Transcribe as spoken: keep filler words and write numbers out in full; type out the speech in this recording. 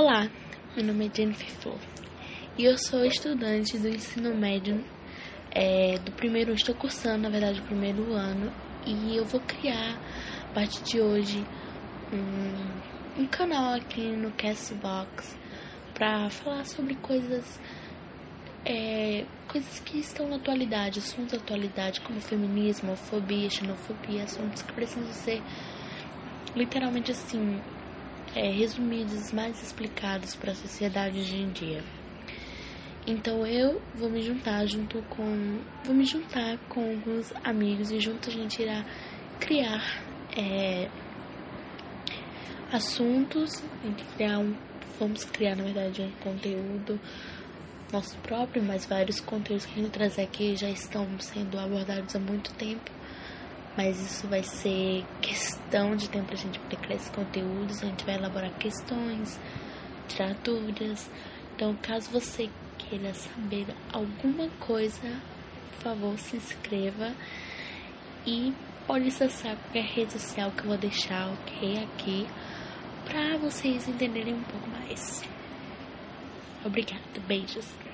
Olá, meu nome é Jennifer Flo e eu sou estudante do ensino médio, é, do primeiro, estou cursando, na verdade, o primeiro ano, e eu vou criar, a partir de hoje, um, um canal aqui no Castbox para falar sobre coisas, é, coisas que estão na atualidade, assuntos da atualidade como feminismo, homofobia, xenofobia, assuntos que precisam ser literalmente assim, É, resumidos, mais explicados para a sociedade hoje em dia. Então eu vou me juntar junto com vou me juntar com alguns amigos e junto a gente irá criar é, assuntos, a gente criar um, vamos criar na verdade um conteúdo nosso próprio, mas vários conteúdos que a gente traz aqui já estão sendo abordados há muito tempo. Mas isso vai ser questão de tempo para a gente poder criar esses conteúdos, a gente vai elaborar questões, tirar dúvidas. Então, caso você queira saber alguma coisa, por favor, se inscreva e pode acessar qualquer rede social que eu vou deixar, ok, aqui, para vocês entenderem um pouco mais. Obrigada, beijos!